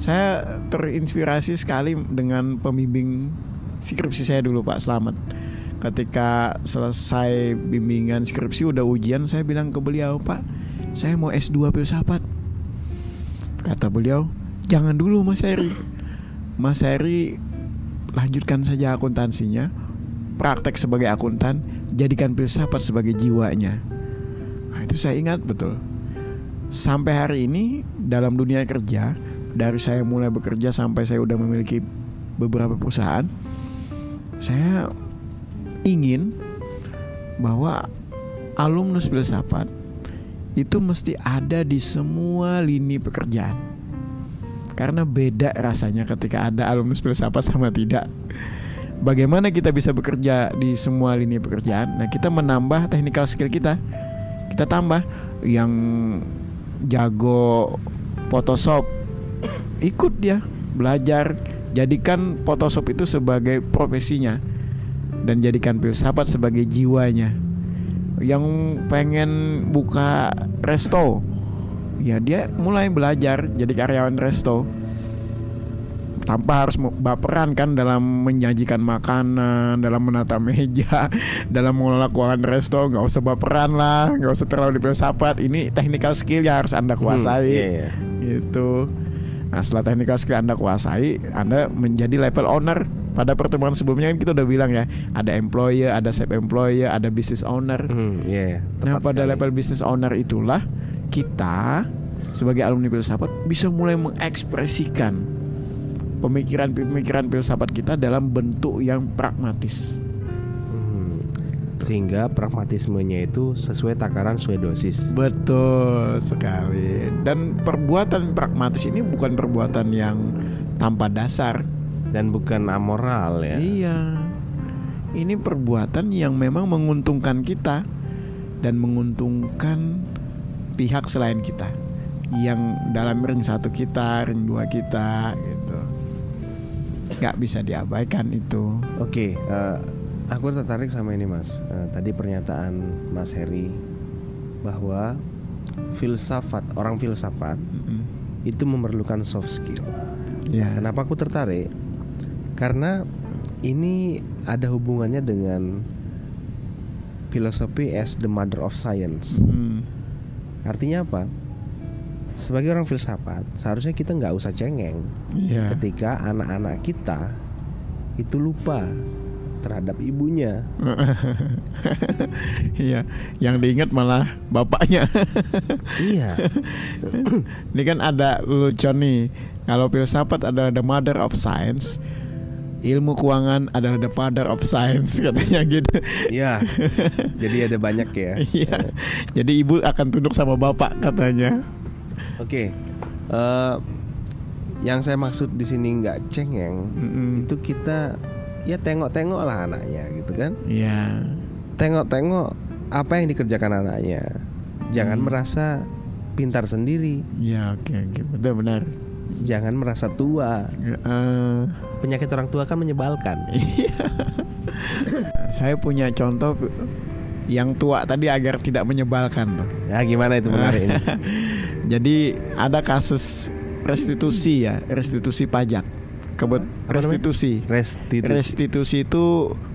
Saya terinspirasi sekali dengan pembimbing skripsi saya dulu, Pak Selamat. Ketika selesai bimbingan skripsi, udah ujian, saya bilang ke beliau, "Pak, saya mau S2 filsafat." Kata beliau, "Jangan dulu Mas Heri. Mas Heri lanjutkan saja akuntansinya, praktek sebagai akuntan, jadikan filsafat sebagai jiwanya." Nah, itu saya ingat betul. Sampai hari ini dalam dunia kerja, dari saya mulai bekerja sampai saya udah memiliki beberapa perusahaan, saya ingin bahwa alumnus filsafat itu mesti ada di semua lini pekerjaan. Karena beda rasanya ketika ada alumnus filsafat sama tidak. Bagaimana kita bisa bekerja di semua lini pekerjaan? Nah, kita menambah technical skill kita. Kita tambah yang jago Photoshop, ikut dia belajar, jadikan Photoshop itu sebagai profesinya, dan jadikan filsafat sebagai jiwanya. Yang pengen buka resto, ya dia mulai belajar jadi karyawan resto, tanpa harus baperan kan dalam menyajikan makanan, dalam menata meja, dalam mengelola keuangan resto. Gak usah baperan lah, gak usah terlalu dipilsafat. Ini technical skill yang harus Anda kuasai, gitu. Nah, setelah technical skill Anda kuasai, Anda menjadi level owner. Pada pertemuan sebelumnya kan kita udah bilang ya, ada employer, ada self-employer, ada business owner. Nah, pada level business owner itulah kita sebagai alumni filsafat bisa mulai mengekspresikan pemikiran-pemikiran filsafat kita dalam bentuk yang pragmatis. Sehingga pragmatismenya itu sesuai takaran, sesuai dosis. Betul sekali. Dan perbuatan pragmatis ini bukan perbuatan yang tanpa dasar dan bukan amoral ya. Iya. Ini perbuatan yang memang menguntungkan kita dan menguntungkan pihak selain kita, yang dalam ring satu kita, ring dua kita gitu. Gak bisa diabaikan itu. Oke, aku tertarik sama ini Mas. Tadi pernyataan Mas Heri bahwa filsafat, orang filsafat itu memerlukan soft skill. Ya. Kenapa aku tertarik? Karena ini ada hubungannya dengan philosophy as the mother of science. Artinya apa? Sebagai orang filsafat, seharusnya kita nggak usah cengeng ketika anak-anak kita itu lupa terhadap ibunya. Iya, yang diingat malah bapaknya. Iya. Ini kan ada lucu nih. Kalau filsafat adalah the mother of science, ilmu keuangan adalah the father of science, katanya gitu. Iya. Jadi ada banyak ya. Iya. Jadi ibu akan tunduk sama bapak katanya. Oke. Yang saya maksud di sini nggak cengeng, itu kita ya tengok-tengok lah anaknya gitu kan. Iya. Tengok-tengok apa yang dikerjakan anaknya. Jangan merasa pintar sendiri. Iya, oke. Benar. Jangan merasa tua. Penyakit orang tua kan menyebalkan. Saya punya contoh yang tua tadi agar tidak menyebalkan tuh. Ya gimana itu menarik ini. Jadi ada kasus restitusi ya, restitusi pajak. Restitusi itu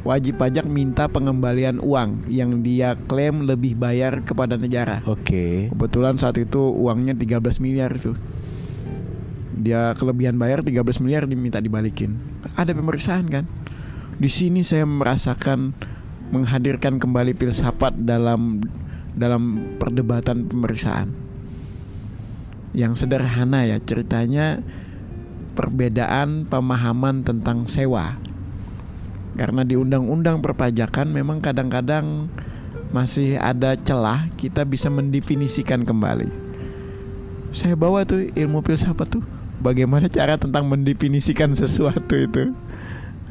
wajib pajak minta pengembalian uang yang dia klaim lebih bayar kepada negara. Oke. Kebetulan saat itu uangnya 13 miliar itu. Dia kelebihan bayar 13 miliar diminta dibalikin. Ada pemeriksaan kan? Di sini saya merasakan menghadirkan kembali filsafat dalam perdebatan pemeriksaan. Yang sederhana ya ceritanya, perbedaan pemahaman tentang sewa. Karena di undang-undang perpajakan memang kadang-kadang masih ada celah, kita bisa mendefinisikan kembali. Saya bawa tuh ilmu filsafat tuh, bagaimana cara tentang mendefinisikan sesuatu itu.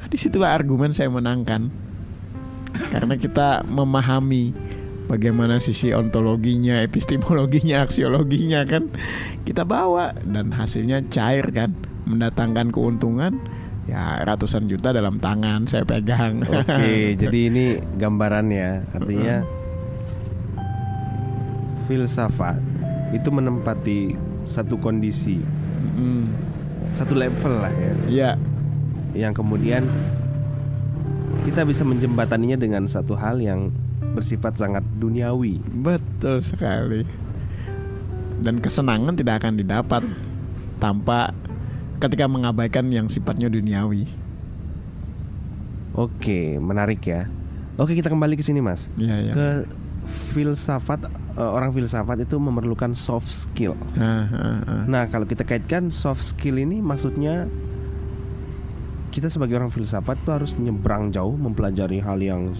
Nah, disitulah argumen saya menangkan. Karena kita memahami bagaimana sisi ontologinya, epistemologinya, aksiologinya kan, kita bawa dan hasilnya cair kan, mendatangkan keuntungan ya ratusan juta dalam tangan saya pegang. Oke, jadi ini gambarannya. Artinya filsafat itu menempati satu kondisi satu level lah ya. Iya. Yang kemudian kita bisa menjembataninya dengan satu hal yang bersifat sangat duniawi. Betul sekali. Dan kesenangan tidak akan didapat tanpa ketika mengabaikan yang sifatnya duniawi. Oke, menarik ya. Oke, kita kembali ke sini, Mas. Iya, iya. Ke filsafat. Orang filsafat itu memerlukan soft skill. Nah, kalau kita kaitkan soft skill ini, maksudnya kita sebagai orang filsafat itu harus nyebrang jauh mempelajari hal yang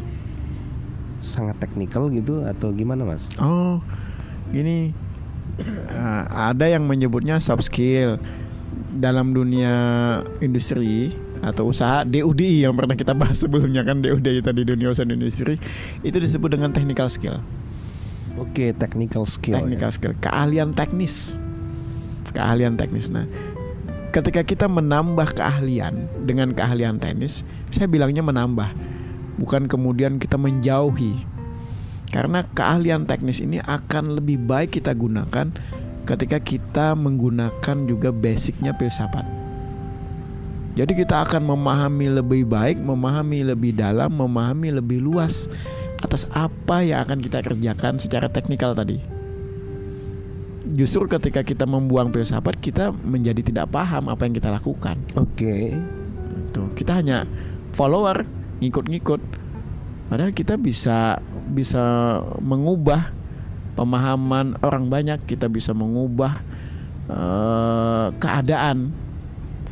sangat teknikal gitu, atau gimana, Mas? Oh, gini, ada yang menyebutnya soft skill dalam dunia industri atau usaha. DUDI yang pernah kita bahas sebelumnya kan, DUDI tadi, dunia usaha dan industri, itu disebut dengan technical skill. Oke, technical skill. Technical ya? Skill, keahlian teknis. Keahlian teknis. Nah, ketika kita menambah keahlian dengan keahlian teknis, saya bilangnya menambah, bukan kemudian kita menjauhi. Karena keahlian teknis ini akan lebih baik kita gunakan ketika kita menggunakan juga basicnya filsafat. Jadi kita akan memahami lebih baik, memahami lebih dalam, memahami lebih luas atas apa yang akan kita kerjakan secara teknikal tadi. Justru ketika kita membuang filsafat, kita menjadi tidak paham apa yang kita lakukan. Oke. Tuh, kita hanya follower, ngikut-ngikut. Padahal kita bisa mengubah pemahaman orang banyak, kita bisa mengubah keadaan.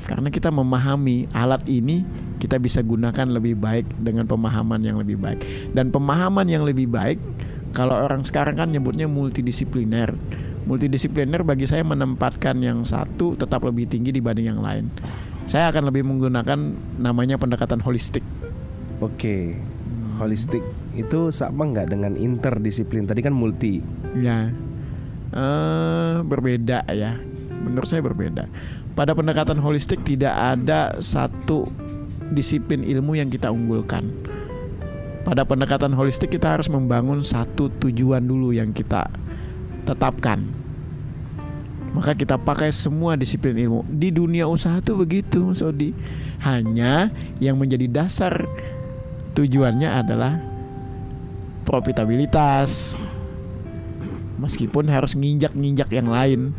Karena kita memahami alat ini, kita bisa gunakan lebih baik dengan pemahaman yang lebih baik. Dan pemahaman yang lebih baik, kalau orang sekarang kan nyebutnya multidisipliner. Multidisipliner bagi saya menempatkan yang satu tetap lebih tinggi dibanding yang lain. Saya akan lebih menggunakan namanya pendekatan holistik. Oke, holistik itu sama nggak dengan interdisiplin? Tadi kan multi. Ya, berbeda ya. Menurut saya berbeda. Pada pendekatan holistik tidak ada satu disiplin ilmu yang kita unggulkan. Pada pendekatan holistik kita harus membangun satu tujuan dulu yang kita tetapkan. Maka kita pakai semua disiplin ilmu. Di dunia usaha itu begitu, Mas Odi. Hanya yang menjadi dasar tujuannya adalah profitabilitas. Meskipun harus nginjak-nginjak yang lain.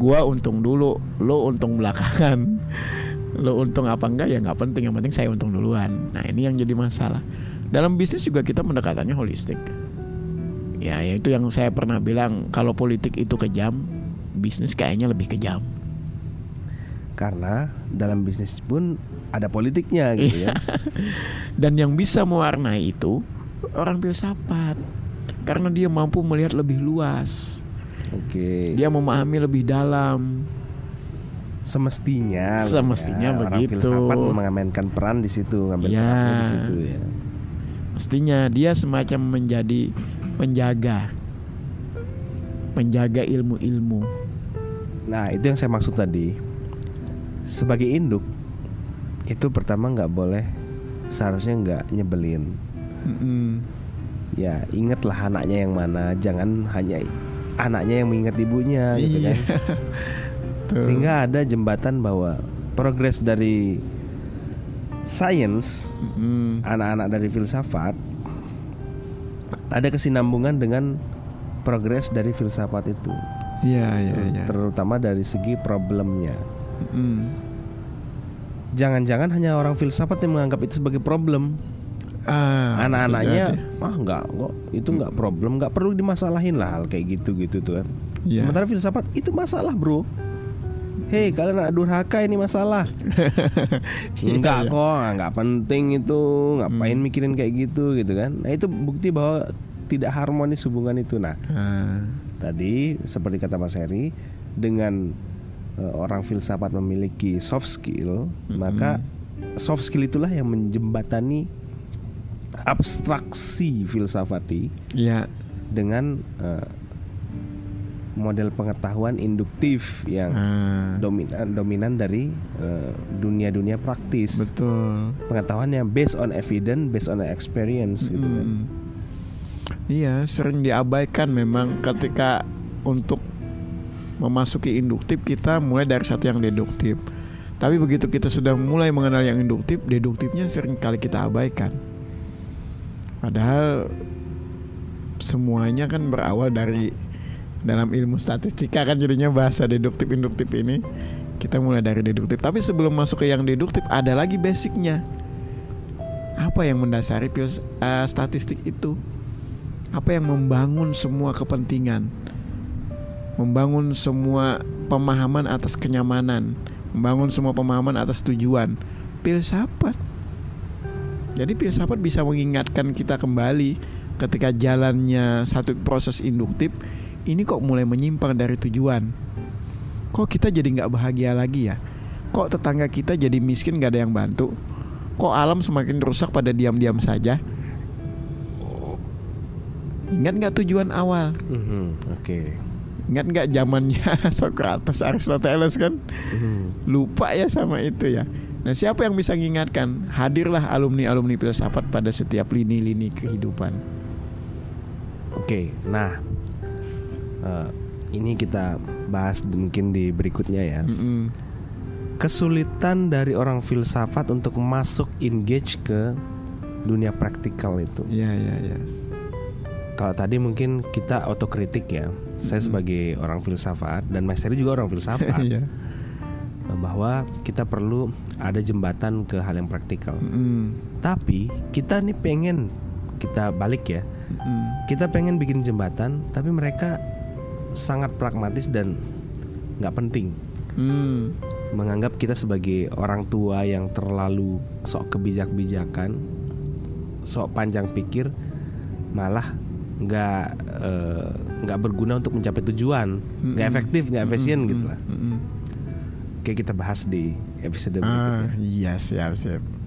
Gua untung dulu, lo untung belakangan. Lo untung apa enggak ya enggak penting, yang penting saya untung duluan. Nah, ini yang jadi masalah. Dalam bisnis juga kita pendekatannya holistik. Ya, itu yang saya pernah bilang, kalau politik itu kejam, bisnis kayaknya lebih kejam. Karena dalam bisnis pun ada politiknya gitu ya. Dan yang bisa mewarnai itu orang filsafat. Karena dia mampu melihat lebih luas. Oke. Dia memahami lebih dalam. Semestinya ya, begitu. Orang filsafat memainkan peran di situ, ngambil peran di situ ya. Mestinya dia semacam menjadi penjaga ilmu-ilmu. Nah, itu yang saya maksud tadi. Sebagai induk itu pertama nggak boleh, seharusnya nggak nyebelin. Ya, ingatlah anaknya yang mana, jangan hanya anaknya yang mengingat ibunya, gitu kan. Sehingga ada jembatan bahwa progres dari sains, anak-anak dari filsafat, ada kesinambungan dengan progres dari filsafat itu. Iya. Terutama dari segi problemnya. Jangan-jangan hanya orang filsafat yang menganggap itu sebagai problem. Anak-anaknya enggak kok, itu enggak problem, enggak perlu dimasalahin lah hal kayak gitu tuh kan. Yeah. Sementara filsafat itu masalah, bro. Hei, kalian anak durhaka, ini masalah. Enggak kok, enggak penting itu. Ngapain mikirin kayak gitu kan. Nah, itu bukti bahwa tidak harmonis hubungan itu. Nah, tadi seperti kata Mas Heri, dengan orang filsafat memiliki soft skill, maka soft skill itulah yang menjembatani abstraksi filsafati dengan model pengetahuan induktif yang dominan dari dunia-dunia praktis. Betul. Pengetahuan yang based on evidence, based on experience gitu kan. Iya, sering diabaikan memang ketika untuk memasuki induktif, kita mulai dari satu yang deduktif. Tapi begitu kita sudah mulai mengenal yang induktif, deduktifnya sering kali kita abaikan. Padahal semuanya kan berawal dari, dalam ilmu statistika kan jadinya bahasa deduktif-induktif ini, kita mulai dari deduktif. Tapi sebelum masuk ke yang deduktif, ada lagi basicnya. Apa yang mendasari statistik itu? Apa yang membangun semua kepentingan, membangun semua pemahaman atas kenyamanan, membangun semua pemahaman atas tujuan? Filsafat. Jadi filsafat bisa mengingatkan kita kembali ketika jalannya satu proses induktif ini kok mulai menyimpang dari tujuan. Kok kita jadi gak bahagia lagi ya? Kok tetangga kita jadi miskin gak ada yang bantu? Kok alam semakin rusak pada diam-diam saja? Ingat gak tujuan awal? Oke. Ingat gak zamannya Socrates, Aristoteles kan? Lupa ya sama itu ya. Nah, siapa yang bisa mengingatkan? Hadirlah alumni-alumni filsafat pada setiap lini-lini kehidupan. Oke, nah ini kita bahas mungkin di berikutnya ya. Kesulitan dari orang filsafat untuk masuk engage ke dunia praktikal itu. Iya. Kalau tadi mungkin kita otokritik ya. Saya sebagai orang filsafat dan Mas Heri juga orang filsafat, bahwa kita perlu ada jembatan ke hal yang praktikal. Tapi kita nih pengen, kita balik ya, kita pengen bikin jembatan, tapi mereka sangat pragmatis dan gak penting. Menganggap kita sebagai orang tua yang terlalu sok kebijak-bijakan, sok panjang pikir, malah nggak berguna untuk mencapai tujuan, nggak efektif, nggak efisien gitu lah. Oke, kita bahas di episode berikutnya. Iya, siap.